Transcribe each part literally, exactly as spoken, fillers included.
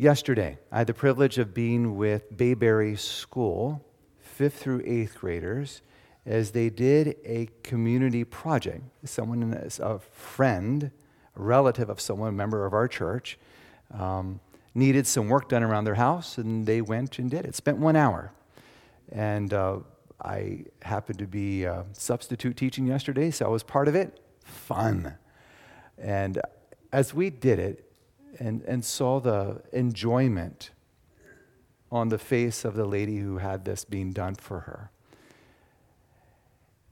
Yesterday, I had the privilege of being with Bayberry School, fifth through eighth graders, as they did a community project. Someone, a friend, a relative of someone, a member of our church, um, needed some work done around their house, and they went and did it. Spent one hour. And uh, I happened to be uh, substitute teaching yesterday, so I was part of it. Fun. And as we did it and, and saw the enjoyment on the face of the lady who had this being done for her,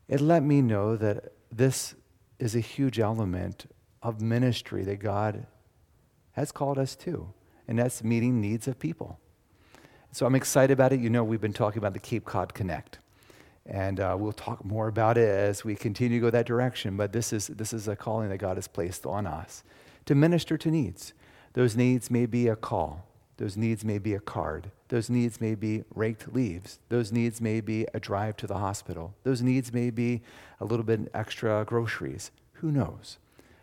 it let me know that this is a huge element of ministry that God has called us to, and that's meeting needs of people. So I'm excited about it. You know, we've been talking about the Cape Cod Connect, and uh, we'll talk more about it as we continue to go that direction. But this is this is a calling that God has placed on us to minister to needs. Those needs may be a call. Those needs may be a card. Those needs may be raked leaves. Those needs may be a drive to the hospital. Those needs may be a little bit extra groceries. Who knows?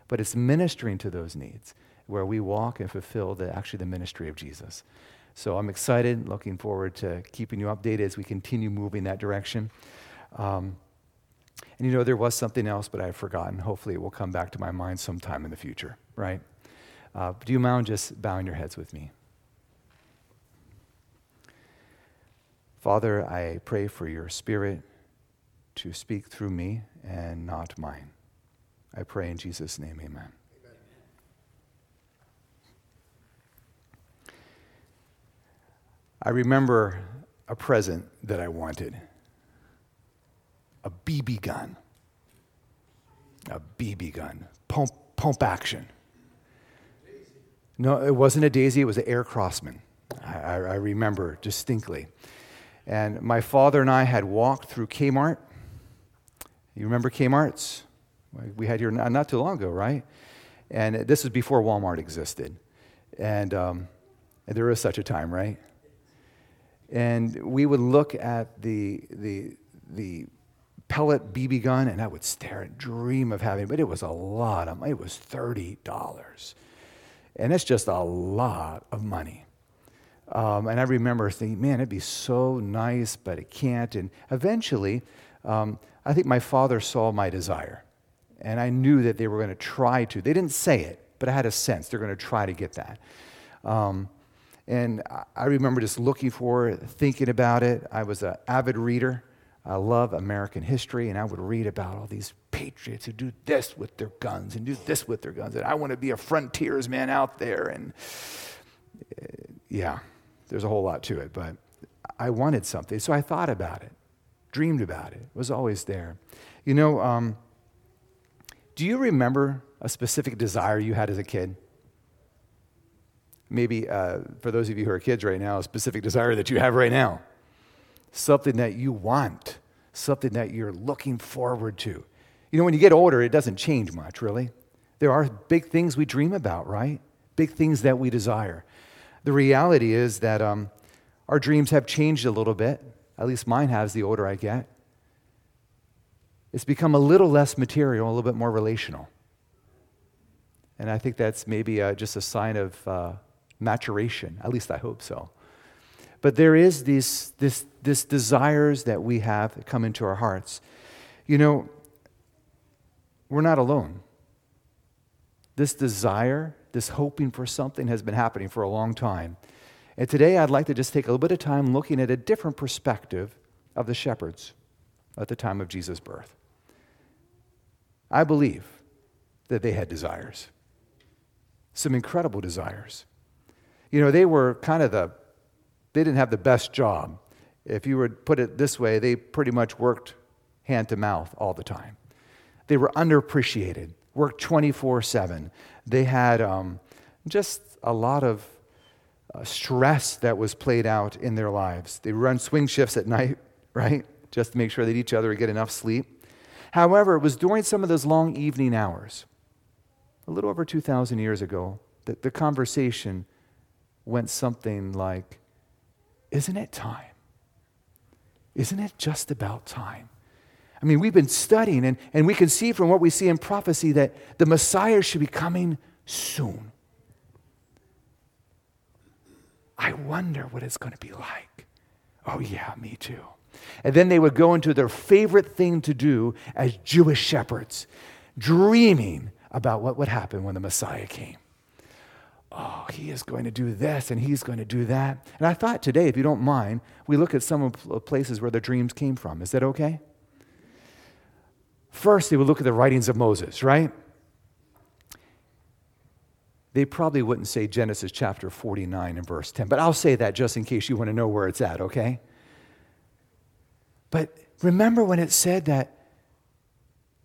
But it's ministering to those needs where we walk and fulfill the actually the ministry of Jesus. So I'm excited, looking forward to keeping you updated as we continue moving that direction. Um, and you know, there was something else, but I've forgotten. Hopefully it will come back to my mind sometime in the future, right? Uh, do you mind just bowing your heads with me? Father, I pray for your Spirit to speak through me and not mine. I pray in Jesus' name, amen. I remember a present that I wanted, a B B gun, a B B gun, pump pump action. No, it wasn't a Daisy, it was an Air Crossman. I, I remember distinctly. And my father and I had walked through Kmart. You remember Kmart's? We had here not too long ago, right? And this was before Walmart existed. And um, there was such a time, right? And we would look at the the the pellet B B gun, and I would stare and dream of having it, but it was a lot of money. It was thirty dollars. And it's just a lot of money. Um, and I remember thinking, man, it'd be so nice, but it can't. And eventually, um, I think my father saw my desire. And I knew that they were going to try to. They didn't say it, but I had a sense they're going to try to get that. Um, And I remember just looking for it, thinking about it. I was an avid reader. I love American history, and I would read about all these patriots who do this with their guns and do this with their guns, and I want to be a frontiersman out there. And yeah, there's a whole lot to it, but I wanted something. So I thought about it, dreamed about it. It was always there. You know, um, do you remember a specific desire you had as a kid? Maybe uh, for those of you who are kids right now, a specific desire that you have right now, something that you want, something that you're looking forward to. You know, when you get older, it doesn't change much, really. There are big things we dream about, right? Big things that we desire. The reality is that um, our dreams have changed a little bit. At least mine has the older I get. It's become a little less material, a little bit more relational. And I think that's maybe uh, just a sign of... Uh, maturation, at least I hope so. But there is these this this desires that we have that come into our hearts. You know, we're not alone. This desire, this hoping for something has been happening for a long time. And today I'd like to just take a little bit of time looking at a different perspective of the shepherds at the time of Jesus' birth. I believe that they had desires, some incredible desires. You know, they were kind of the, they didn't have the best job. If you would put it this way, they pretty much worked hand to mouth all the time. They were underappreciated, worked twenty-four seven. They had um, just a lot of uh, stress that was played out in their lives. They run swing shifts at night, right? Just to make sure that each other would get enough sleep. However, it was during some of those long evening hours, a little over two thousand years ago, that the conversation went something like, isn't it time? Isn't it just about time? I mean, we've been studying, and, and we can see from what we see in prophecy that the Messiah should be coming soon. I wonder what it's going to be like. Oh yeah, me too. And then they would go into their favorite thing to do as Jewish shepherds, dreaming about what would happen when the Messiah came. Oh, he is going to do this and he's going to do that. And I thought today, if you don't mind, we look at some of the places where the dreams came from. Is that okay? First, they would look at the writings of Moses, right? They probably wouldn't say Genesis chapter forty-nine and verse ten, but I'll say that just in case you want to know where it's at, okay? But remember when it said that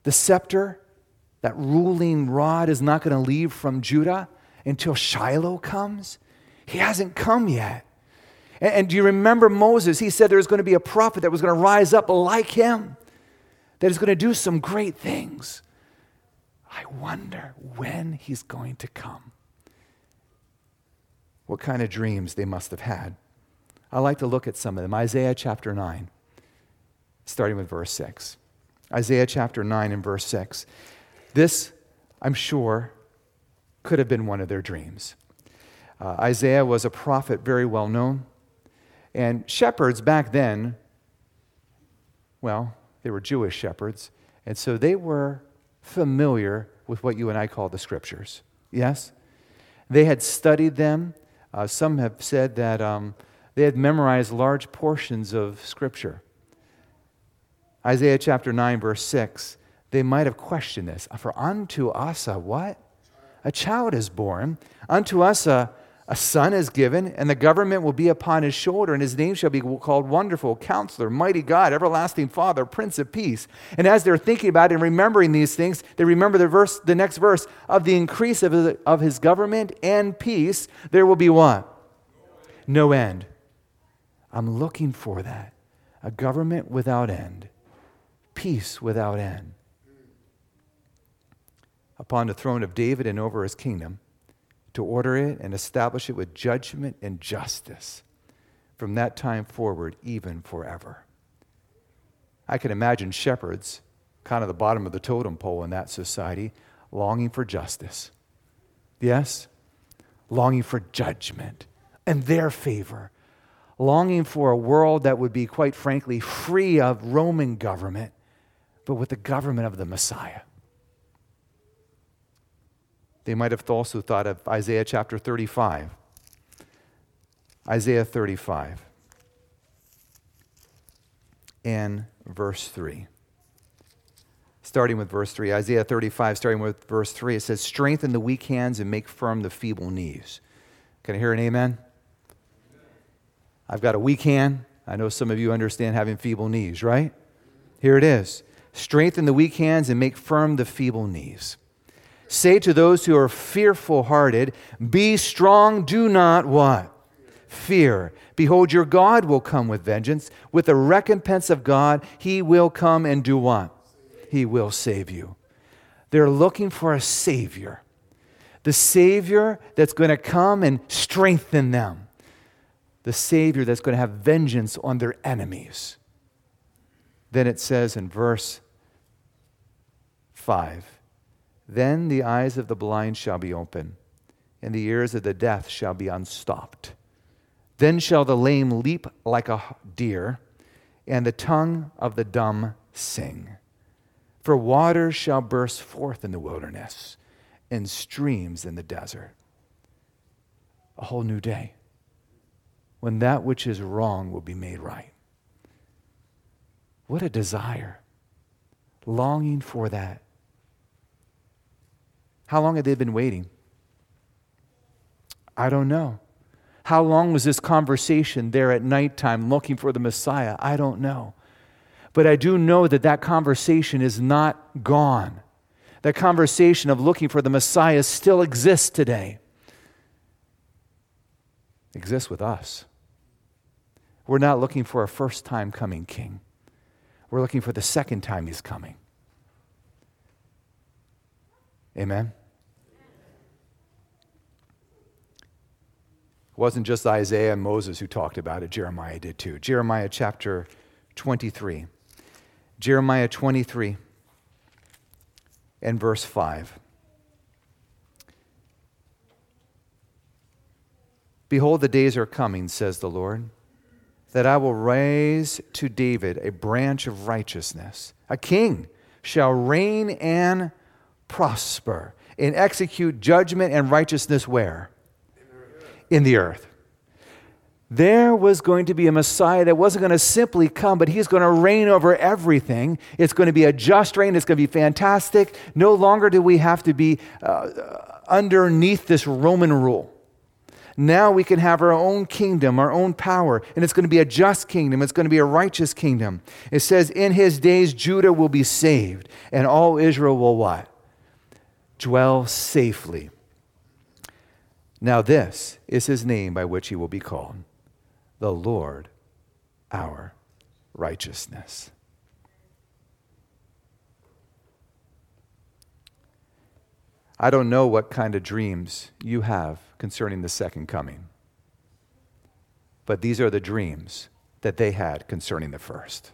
the scepter, that ruling rod, is not going to leave from Judah until Shiloh comes? He hasn't come yet. And, and do you remember Moses? He said there was going to be a prophet that was going to rise up like him, that is going to do some great things. I wonder when he's going to come. What kind of dreams they must have had. I like to look at some of them. Isaiah chapter nine, starting with verse six. Isaiah chapter nine and verse six. This, I'm sure, could have been one of their dreams. Uh, Isaiah was a prophet very well known. And shepherds back then, well, they were Jewish shepherds. And so they were familiar with what you and I call the scriptures. Yes? They had studied them. Uh, some have said that um, they had memorized large portions of scripture. Isaiah chapter nine, verse six, they might have questioned this. For unto us a what? A child is born. Unto us a, a son is given, and the government will be upon his shoulder, and his name shall be called Wonderful, Counselor, Mighty God, Everlasting Father, Prince of Peace. And as they're thinking about it and remembering these things, they remember the verse, the next verse, of the increase of his, of his government and peace, there will be what? No end. I'm looking for that. A government without end. Peace without end. Upon the throne of David and over his kingdom, to order it and establish it with judgment and justice from that time forward, even forever. I can imagine shepherds, kind of the bottom of the totem pole in that society, longing for justice. Yes? Longing for judgment and their favor. Longing for a world that would be, quite frankly, free of Roman government, but with the government of the Messiah. They might have also thought of Isaiah chapter thirty-five. Isaiah thirty-five and verse three. Starting with verse three. Isaiah thirty-five, starting with verse three, it says, strengthen the weak hands and make firm the feeble knees. Can I hear an amen? Amen. I've got a weak hand. I know some of you understand having feeble knees, right? Here it is. Strengthen the weak hands and make firm the feeble knees. Say to those who are fearful-hearted, be strong, do not what? Fear. Behold, your God will come with vengeance. With the recompense of God, he will come and do what? He will save you. They're looking for a Savior. The Savior that's going to come and strengthen them. The Savior that's going to have vengeance on their enemies. Then it says in verse five, then the eyes of the blind shall be open, and the ears of the deaf shall be unstopped. Then shall the lame leap like a deer, and the tongue of the dumb sing. For waters shall burst forth in the wilderness, and streams in the desert. A whole new day, when that which is wrong will be made right. What a desire, longing for that. How long had they been waiting? I don't know. How long was this conversation there at nighttime looking for the Messiah? I don't know. But I do know that that conversation is not gone. That conversation of looking for the Messiah still exists today. It exists with us. We're not looking for a first-time coming king. We're looking for the second time he's coming. Amen? It wasn't just Isaiah and Moses who talked about it. Jeremiah did too. Jeremiah chapter twenty-three. Jeremiah twenty-three and verse five. Behold, the days are coming, says the Lord, that I will raise to David a branch of righteousness. A king shall reign and prosper and execute judgment and righteousness where? In the earth. There was going to be a Messiah that wasn't going to simply come, but he's going to reign over everything. It's going to be a just reign. It's going to be fantastic. No longer do we have to be uh, underneath this Roman rule. Now we can have our own kingdom, our own power, and it's going to be a just kingdom. It's going to be a righteous kingdom. It says, in his days, Judah will be saved, and all Israel will what? Dwell safely. Now this is his name by which he will be called, the Lord, our righteousness. I don't know what kind of dreams you have concerning the second coming, but these are the dreams that they had concerning the first.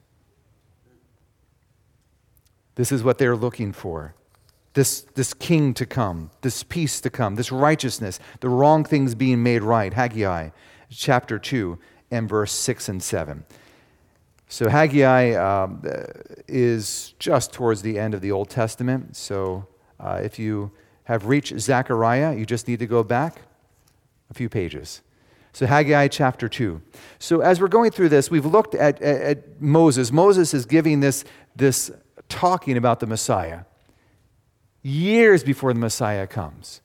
This is what they're looking for. This, this king to come, this peace to come, this righteousness, the wrong things being made right. Haggai chapter two and verse six and seven. So Haggai um, is just towards the end of the Old Testament. So uh, if you have reached Zechariah, you just need to go back a few pages. So Haggai chapter two. So as we're going through this, we've looked at, at, at Moses. Moses is giving this, this talking about the Messiah. Years before the Messiah comes,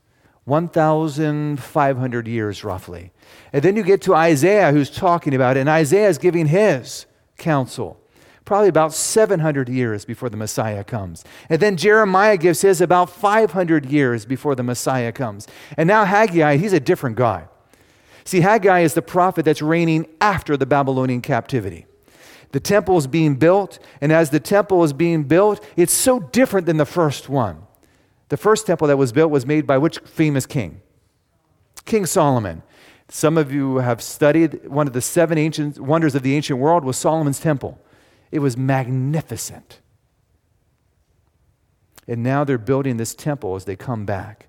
fifteen hundred years roughly. And then you get to Isaiah, who's talking about it, and Isaiah is giving his counsel, probably about seven hundred years before the Messiah comes. And then Jeremiah gives his about five hundred years before the Messiah comes. And now Haggai, he's a different guy. See, Haggai is the prophet that's reigning after the Babylonian captivity. The temple is being built, and as the temple is being built, it's so different than the first one. The first temple that was built was made by which famous king? King Solomon. Some of you have studied one of the seven ancient wonders of the ancient world was Solomon's temple. It was magnificent. And now they're building this temple as they come back.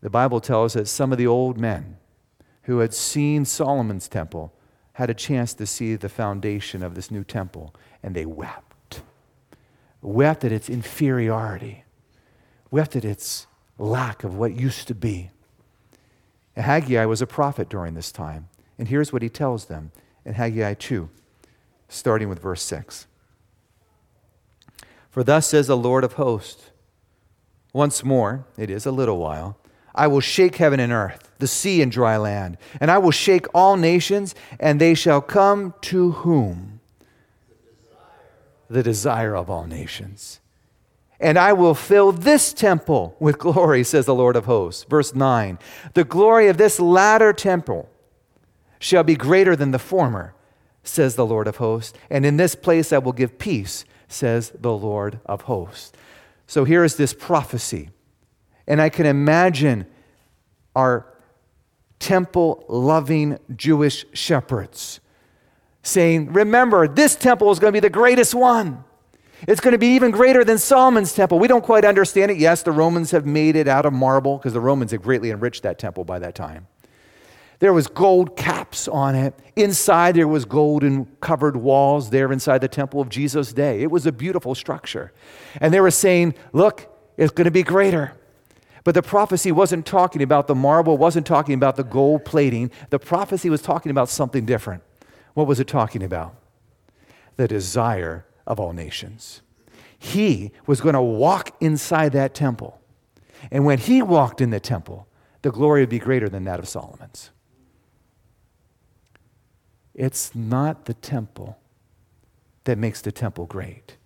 The Bible tells us that some of the old men who had seen Solomon's temple had a chance to see the foundation of this new temple, and they wept. Wept at its inferiority. Wept at its lack of what used to be. And Haggai was a prophet during this time. And here's what he tells them in Haggai two, starting with verse six. For thus says the Lord of hosts, once more, it is a little while, I will shake heaven and earth, the sea and dry land, and I will shake all nations, and they shall come to whom? The desire, the desire of all nations. And I will fill this temple with glory, says the Lord of hosts. Verse nine, the glory of this latter temple shall be greater than the former, says the Lord of hosts. And in this place I will give peace, says the Lord of hosts. So here is this prophecy. And I can imagine our temple-loving Jewish shepherds saying, remember, this temple is going to be the greatest one. It's going to be even greater than Solomon's temple. We don't quite understand it. Yes, the Romans have made it out of marble because the Romans had greatly enriched that temple by that time. There was gold caps on it. Inside there was golden covered walls there inside the temple of Jesus' day. It was a beautiful structure. And they were saying, look, it's going to be greater. But the prophecy wasn't talking about the marble, wasn't talking about the gold plating. The prophecy was talking about something different. What was it talking about? The desire of all nations. He was going to walk inside that temple. And when he walked in the temple, the glory would be greater than that of Solomon's. It's not the temple that makes the temple great.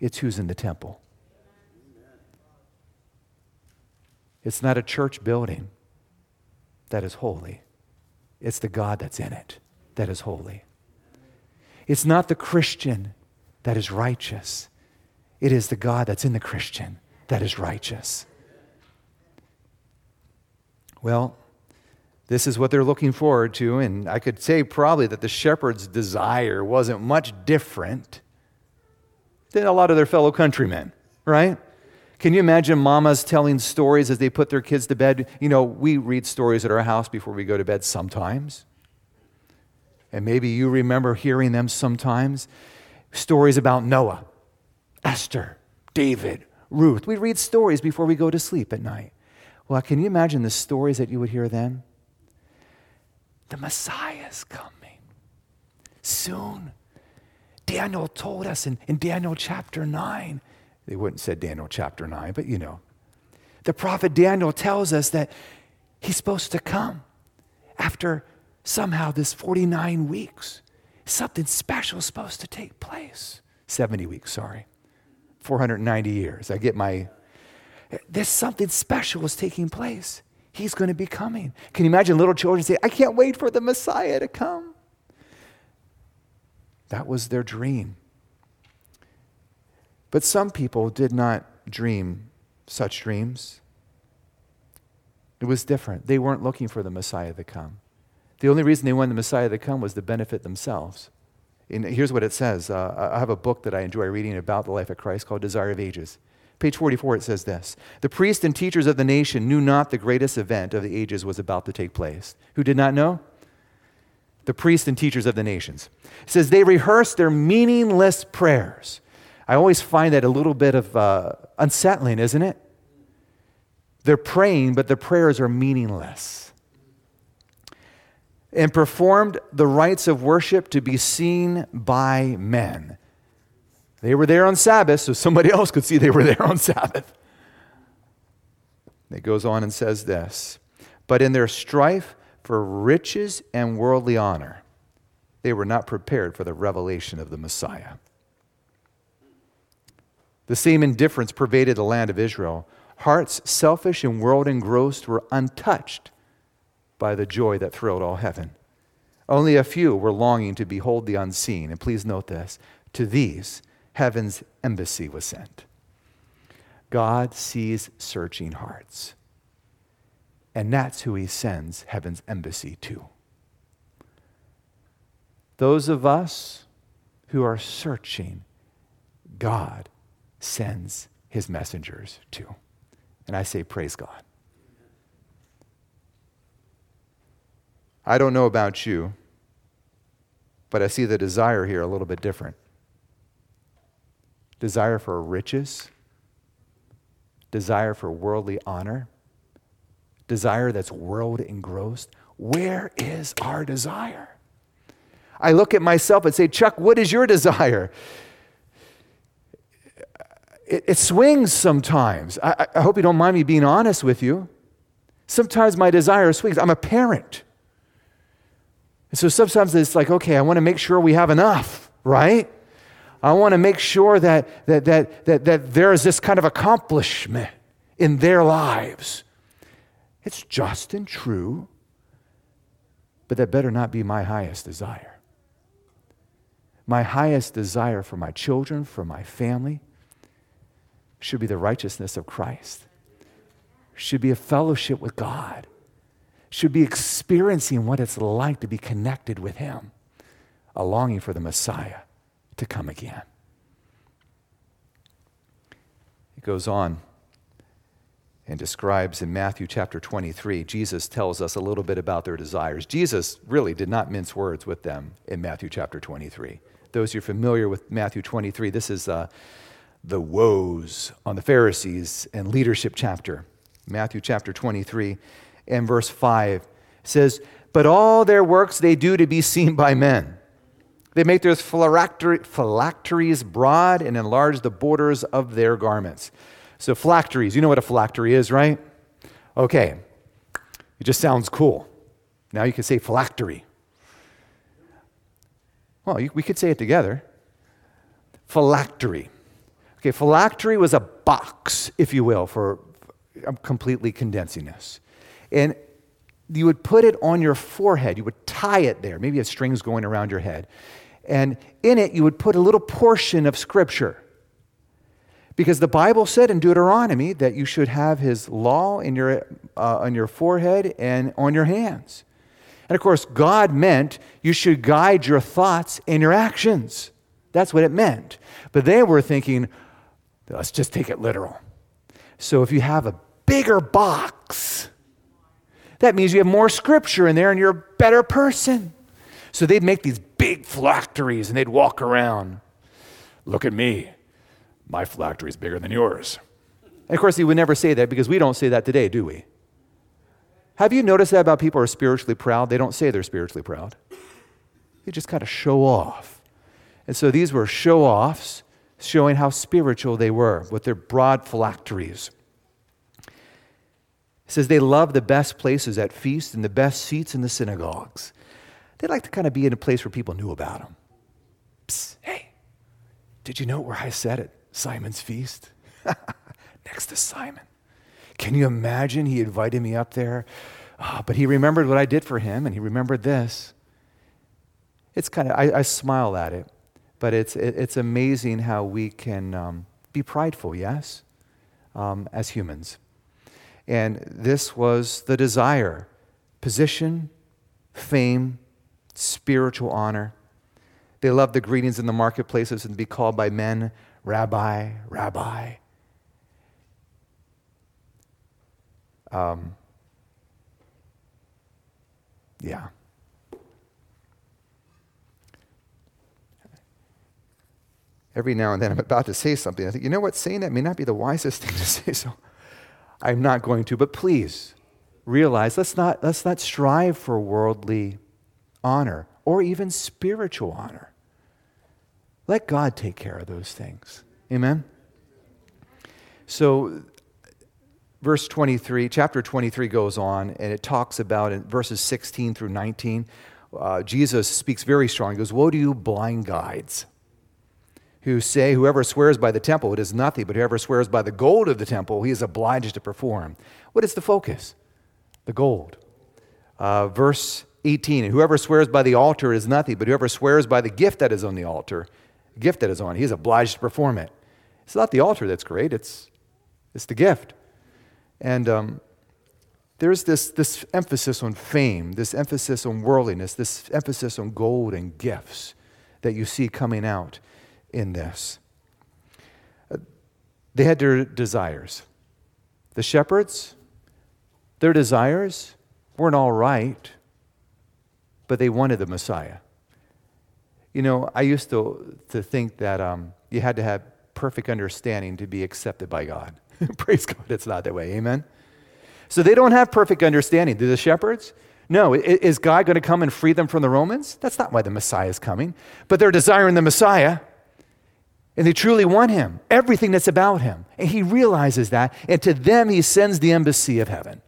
It's who's in the temple. It's not a church building that is holy. It's the God that's in it that is holy. It's not the Christian that is righteous. It is the God that's in the Christian that is righteous. Well, this is what they're looking forward to, and I could say probably that the shepherd's desire wasn't much different than a lot of their fellow countrymen, right? Can you imagine mamas telling stories as they put their kids to bed? You know, we read stories at our house before we go to bed sometimes. And maybe you remember hearing them sometimes. Stories about Noah, Esther, David, Ruth. We read stories before we go to sleep at night. Well, can you imagine the stories that you would hear then? The Messiah's coming soon. Daniel told us in, in Daniel chapter nine. They wouldn't have said Daniel chapter nine, but you know. The prophet Daniel tells us that he's supposed to come after somehow this forty-nine weeks. Something special is supposed to take place. seventy weeks, sorry. four hundred ninety years. I get my... There's something special is taking place. He's going to be coming. Can you imagine little children say, I can't wait for the Messiah to come? That was their dream. But some people did not dream such dreams. It was different. They weren't looking for the Messiah to come. The only reason they wanted the Messiah to come was to benefit themselves. And here's what it says. Uh, I have a book that I enjoy reading about the life of Christ called Desire of Ages. Page forty-four, it says this. The priests and teachers of the nation knew not the greatest event of the ages was about to take place. Who did not know? The priests and teachers of the nations. It says they rehearsed their meaningless prayers. I always find that a little bit of uh, unsettling, isn't it? They're praying, but their prayers are meaningless. And performed the rites of worship to be seen by men. They were there on Sabbath, so somebody else could see they were there on Sabbath. It goes on and says this, but in their strife for riches and worldly honor, they were not prepared for the revelation of the Messiah. The same indifference pervaded the land of Israel. Hearts selfish and world-engrossed were untouched by the joy that thrilled all heaven. Only a few were longing to behold the unseen. And please note this, to these, heaven's embassy was sent. God sees searching hearts. And that's who he sends heaven's embassy to. Those of us who are searching, God sends his messengers to. And I say, praise God. I don't know about you, but I see the desire here a little bit different. Desire for riches, desire for worldly honor, desire that's world engrossed. Where is our desire? I look at myself and say, Chuck, what is your desire? It swings sometimes. I, I hope you don't mind me being honest with you. Sometimes my desire swings. I'm a parent. And so sometimes it's like, okay, I want to make sure we have enough, right? I want to make sure that, that, that, that, that there is this kind of accomplishment in their lives. It's just and true, but that better not be my highest desire. My highest desire for my children, for my family, should be the righteousness of Christ, should be a fellowship with God, should be experiencing what it's like to be connected with him, a longing for the Messiah to come again. It goes on and describes in Matthew chapter twenty-three, Jesus tells us a little bit about their desires. Jesus really did not mince words with them in Matthew chapter twenty-three. Those who are familiar with Matthew twenty-three, this is uh, the woes on the Pharisees and leadership chapter. Matthew chapter twenty-three and verse five says, but all their works they do to be seen by men. They make their phylacteries broad and enlarge the borders of their garments. So phylacteries, you know what a phylactery is, right? Okay, it just sounds cool. Now you can say phylactery. Well, you, we could say it together. Phylactery. Okay, phylactery was a box, if you will, for, I'm completely condensing this. And you would put it on your forehead. You would tie it there. Maybe you have strings going around your head. And in it, you would put a little portion of Scripture. Because the Bible said in Deuteronomy that you should have his law in your, uh, on your forehead and on your hands. And of course, God meant you should guide your thoughts and your actions. That's what it meant. But they were thinking, let's just take it literal. So if you have a bigger box, that means you have more scripture in there and you're a better person. So they'd make these big phylacteries and they'd walk around. Look at me. My phylactery is bigger than yours. And of course, he would never say that because we don't say that today, do we? Have you noticed that about people who are spiritually proud? They don't say they're spiritually proud. They just kind of show off. And so these were show-offs showing how spiritual they were with their broad phylacteries. It says they love the best places at feasts and the best seats in the synagogues. They like to kind of be in a place where people knew about them. Psst, hey, did you know where I sat at Simon's feast? Next to Simon. Can you imagine? He invited me up there, oh, but he remembered what I did for him, and he remembered this. It's kind of, I, I smile at it, but it's it, it's amazing how we can um, be prideful, yes, um, as humans. And this was the desire: position, fame, spiritual honor. They loved the greetings in the marketplaces and to be called by men, Rabbi, Rabbi. Um, yeah. Every now and then I'm about to say something. I think, you know what, saying that may not be the wisest thing to say, so I'm not going to. But please realize, let's not, let's not strive for worldly honor or even spiritual honor. Let God take care of those things. Amen? So verse twenty-three, chapter twenty-three goes on, and it talks about in verses sixteen through nineteen, uh, Jesus speaks very strongly. He goes, woe to you blind guides, who say, whoever swears by the temple, it is nothing, but whoever swears by the gold of the temple, he is obliged to perform. What is the focus? The gold. Uh, verse eighteen, and whoever swears by the altar is nothing, but whoever swears by the gift that is on the altar, gift that is on, he is obliged to perform it. It's not the altar that's great, it's it's the gift. And um, there's this, this emphasis on fame, this emphasis on worldliness, this emphasis on gold and gifts that you see coming out in this. Uh, they had their desires. The shepherds, their desires weren't all right, but they wanted the Messiah. You know, I used to to think that um, you had to have perfect understanding to be accepted by God. Praise God, it's not that way. Amen? So they don't have perfect understanding. Do the shepherds? No. Is God going to come and free them from the Romans? That's not why the Messiah is coming. But they're desiring the Messiah, and they truly want him, everything that's about him. And he realizes that, and to them he sends the embassy of heaven.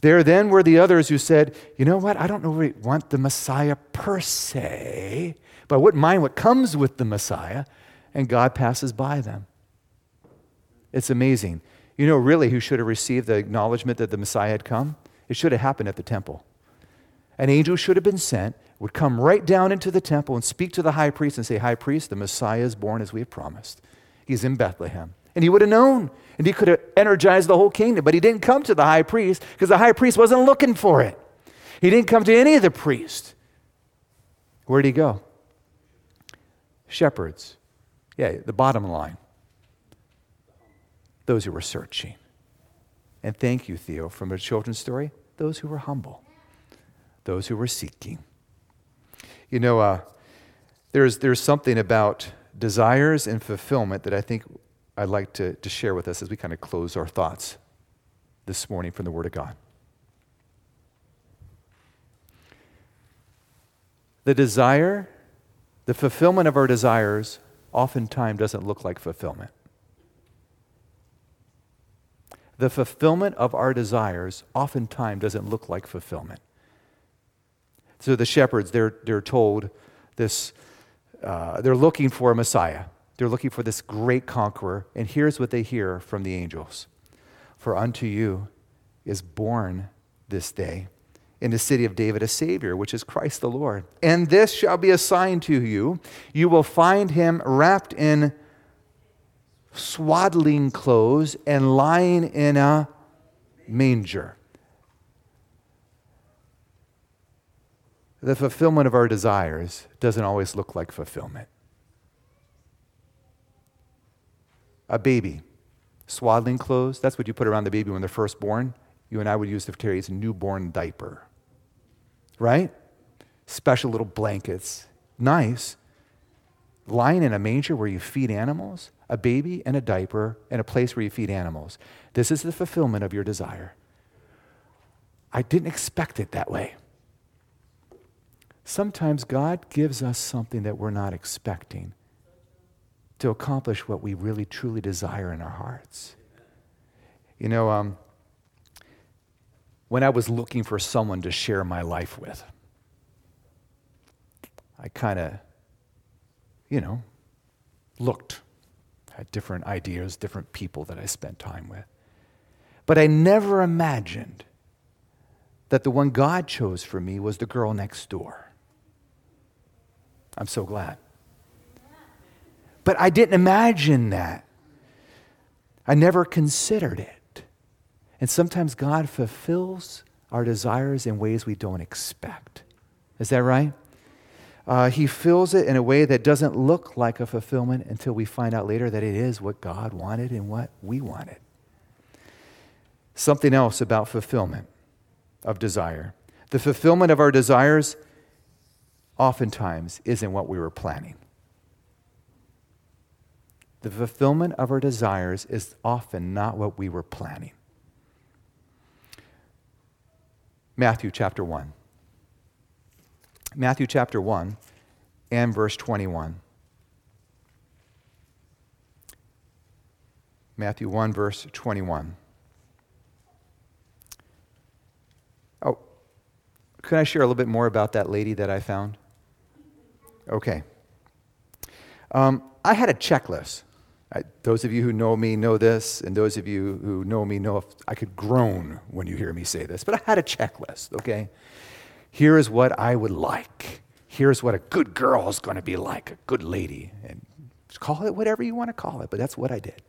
There then were the others who said, you know what, I don't really want the Messiah per se, but I wouldn't mind what comes with the Messiah, and God passes by them. It's amazing. You know, really, who should have received the acknowledgement that the Messiah had come? It should have happened at the temple. An angel should have been sent, would come right down into the temple and speak to the high priest and say, high priest, the Messiah is born as we have promised. He's in Bethlehem. And he would have known, and he could have energized the whole kingdom, but he didn't come to the high priest because the high priest wasn't looking for it. He didn't come to any of the priests. Where did he go? Shepherds. Yeah, the bottom line. Those who were searching. And thank you, Theo, from a children's story, those who were humble, those who were seeking. You know, uh, there's there's something about desires and fulfillment that I think I'd like to, to share with us as we kind of close our thoughts this morning from the Word of God. The desire, the fulfillment of our desires oftentimes doesn't look like fulfillment. The fulfillment of our desires oftentimes doesn't look like fulfillment. So the shepherds, they're, they're told this, uh, they're looking for a Messiah. They're looking for this great conqueror. And here's what they hear from the angels. For unto you is born this day in the city of David a Savior, which is Christ the Lord. And this shall be a sign to you. You will find him wrapped in swaddling clothes and lying in a manger. The fulfillment of our desires doesn't always look like fulfillment. A baby swaddling clothes. That's what you put around the baby when they're first born. You and I would use diphtheria as a newborn diaper, right? Special little blankets. Nice. Lying in a manger where you feed animals, a baby and a diaper, and a place where you feed animals. This is the fulfillment of your desire. I didn't expect it that way. Sometimes God gives us something that we're not expecting to accomplish what we really truly desire in our hearts. You know, um, when I was looking for someone to share my life with, I kind of, you know, looked at different ideas, different people that I spent time with. But I never imagined that the one God chose for me was the girl next door. I'm so glad. But I didn't imagine that. I never considered it. And sometimes God fulfills our desires in ways we don't expect. Is that right? Uh, he fills it in a way that doesn't look like a fulfillment until we find out later that it is what God wanted and what we wanted. Something else about fulfillment of desire. The fulfillment of our desires oftentimes isn't what we were planning. The fulfillment of our desires is often not what we were planning. Matthew chapter one. Matthew chapter one and verse twenty-one. Matthew one verse twenty-one. Oh, can I share a little bit more about that lady that I found? Okay. Um, I had a checklist. I, those of you who know me know this, and those of you who know me know if I could groan when you hear me say this, but I had a checklist, okay? Here is what I would like. Here's what a good girl is going to be like, a good lady. And call it whatever you want to call it, but that's what I did.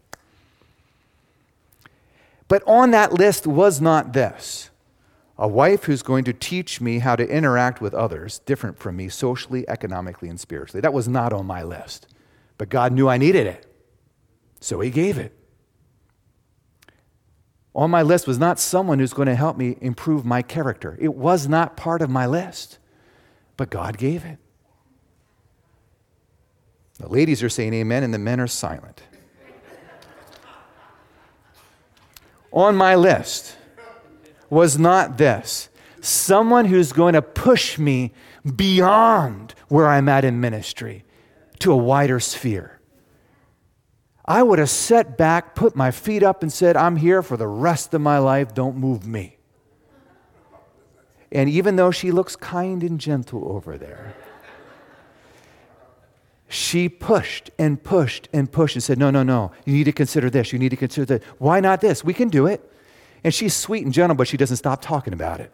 But on that list was not this: a wife who's going to teach me how to interact with others different from me socially, economically, and spiritually. That was not on my list. But God knew I needed it, so he gave it. On my list was not someone who's going to help me improve my character. It was not part of my list, but God gave it. The ladies are saying amen, and the men are silent. On my list was not this: someone who's going to push me beyond where I'm at in ministry to a wider sphere. I would have sat back, put my feet up, and said, I'm here for the rest of my life. Don't move me. And even though she looks kind and gentle over there, she pushed and pushed and pushed and said, no, no, no. You need to consider this. You need to consider that. Why not this? We can do it. And she's sweet and gentle, but she doesn't stop talking about it.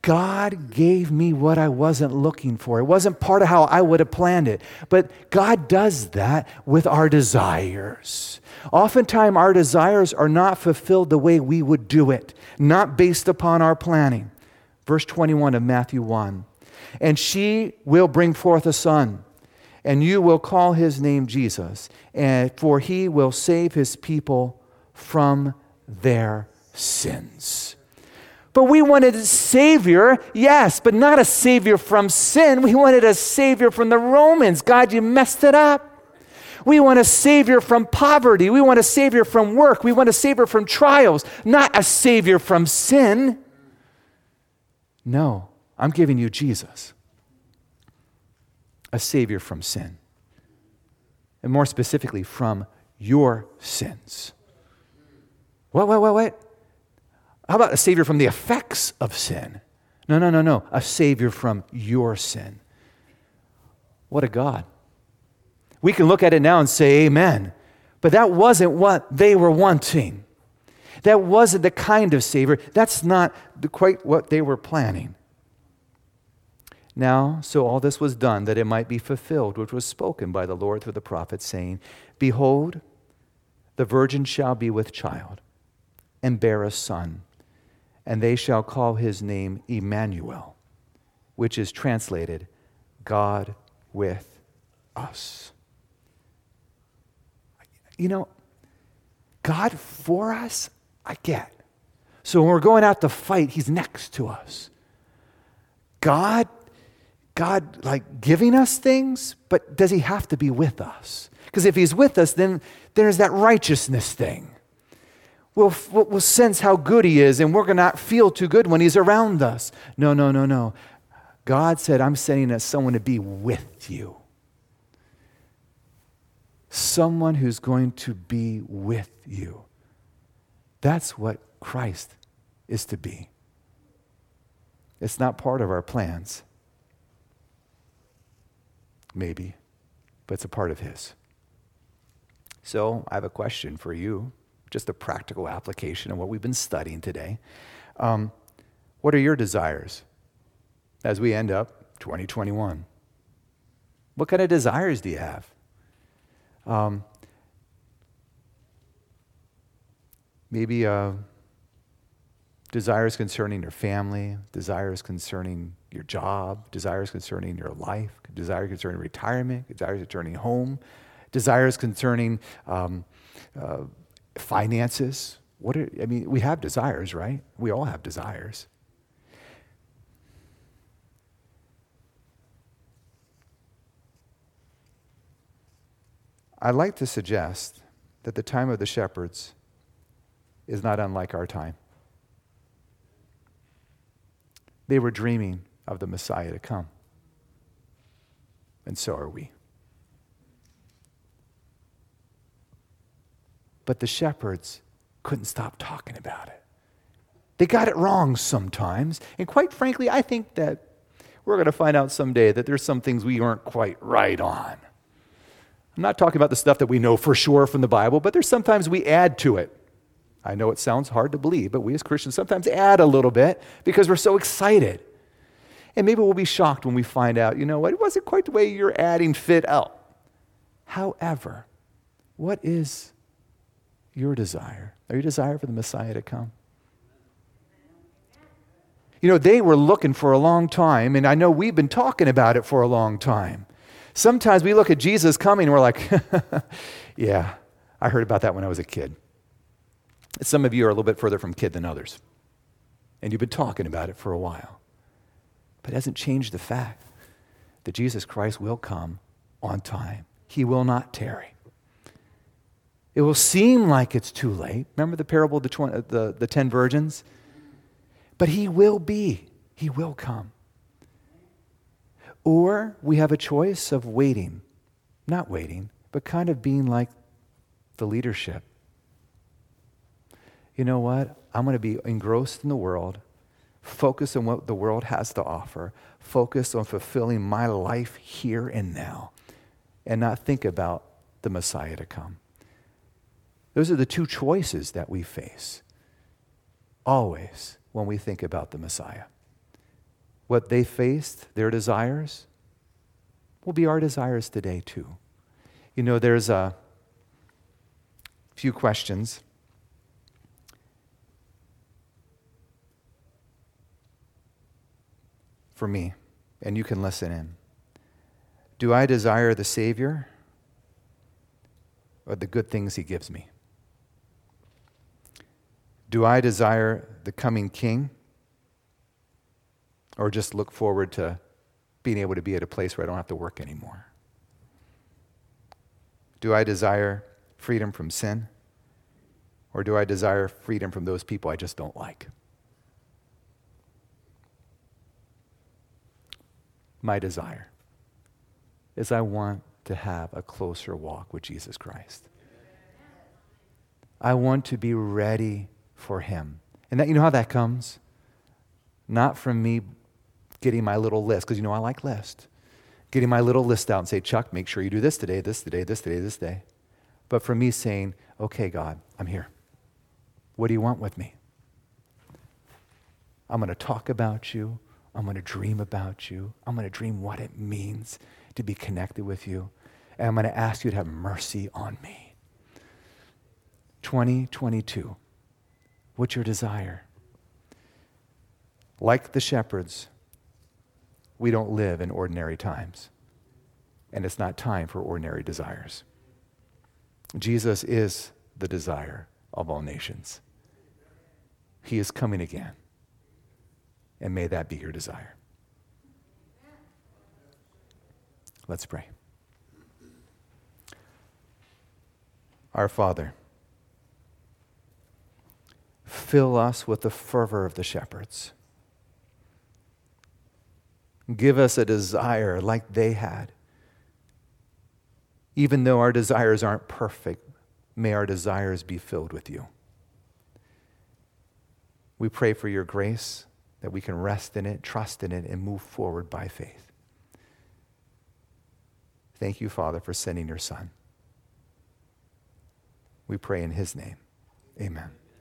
God gave me what I wasn't looking for. It wasn't part of how I would have planned it. But God does that with our desires. Oftentimes, our desires are not fulfilled the way we would do it, not based upon our planning. Verse twenty-one of Matthew one. And she will bring forth a son, and you will call his name Jesus, and for he will save his people from their sins. But we wanted a Savior, yes, but not a Savior from sin. We wanted a Savior from the Romans. God, you messed it up. We want a Savior from poverty. We want a Savior from work. We want a Savior from trials, not a Savior from sin. No, I'm giving you Jesus, a Savior from sin, and more specifically, from your sins. What, what, what, what? How about a Savior from the effects of sin? No, no, no, no. A Savior from your sin. What a God. We can look at it now and say amen. But that wasn't what they were wanting. That wasn't the kind of Savior. That's not quite what they were planning. Now, so all this was done that it might be fulfilled, which was spoken by the Lord through the prophet, saying, behold, the virgin shall be with child and bear a son, and they shall call his name Emmanuel, which is translated God with us. you know, God for us, I get. So when we're going out to fight, he's next to us. God, God like giving us things, but does he have to be with us? Because if he's with us, then there's that righteousness thing. We'll, we'll sense how good he is, and we're going to not feel too good when he's around us. No, no, no, no. God said, I'm sending us someone to be with you. Someone who's going to be with you. That's what Christ is to be. It's not part of our plans. Maybe, but it's a part of his. So I have a question for you. Just a practical application of what we've been studying today. Um, what are your desires as we end up twenty twenty-one? What kind of desires do you have? Um, maybe uh, desires concerning your family, desires concerning your job, desires concerning your life, desires concerning retirement, desires concerning home, desires concerning um, uh, finances. What are, I mean, we have desires, right? We all have desires. I'd like to suggest that the time of the shepherds is not unlike our time. They were dreaming of the Messiah to come. And so are we. But the shepherds couldn't stop talking about it. They got it wrong sometimes. And quite frankly, I think that we're going to find out someday that there's some things we aren't quite right on. I'm not talking about the stuff that we know for sure from the Bible, but there's sometimes we add to it. I know it sounds hard to believe, but we as Christians sometimes add a little bit because we're so excited. And maybe we'll be shocked when we find out, you know what, it wasn't quite the way you're adding fit out. However, what is your desire? Are you desire for the Messiah to come? You know, they were looking for a long time, and I know we've been talking about it for a long time. Sometimes we look at Jesus coming and we're like, yeah, I heard about that when I was a kid. Some of you are a little bit further from kid than others. And you've been talking about it for a while. But it hasn't changed the fact that Jesus Christ will come on time. He will not tarry. It will seem like it's too late. Remember the parable of the, tw- the, the ten virgins? But he will be. He will come. Or we have a choice of waiting, not waiting, but kind of being like the leadership. You know what? I'm going to be engrossed in the world, focus on what the world has to offer, focus on fulfilling my life here and now, and not think about the Messiah to come. Those are the two choices that we face always when we think about the Messiah. What they faced, their desires, will be our desires today too. You know, there's a few questions. For me, and you can listen in. Do I desire the Savior or the good things he gives me? Do I desire the coming King? Or just look forward to being able to be at a place where I don't have to work anymore? Do I desire freedom from sin? Or do I desire freedom from those people I just don't like? My desire is I want to have a closer walk with Jesus Christ. I want to be ready for him. And that, you know how that comes? Not from me getting my little list, because you know I like lists. Getting my little list out and say, Chuck, make sure you do this today, this today, this today, this day. But for me saying, okay, God, I'm here. What do you want with me? I'm going to talk about you. I'm going to dream about you. I'm going to dream what it means to be connected with you. And I'm going to ask you to have mercy on me. twenty twenty-two, what's your desire? Like the shepherds, we don't live in ordinary times, and it's not time for ordinary desires. Jesus is the desire of all nations. He is coming again. And may that be your desire. Let's pray. Our Father, fill us with the fervor of the shepherds. Give us a desire like they had. Even though our desires aren't perfect, may our desires be filled with you. We pray for your grace, that we can rest in it, trust in it, and move forward by faith. Thank you, Father, for sending your Son. We pray in his name. Amen.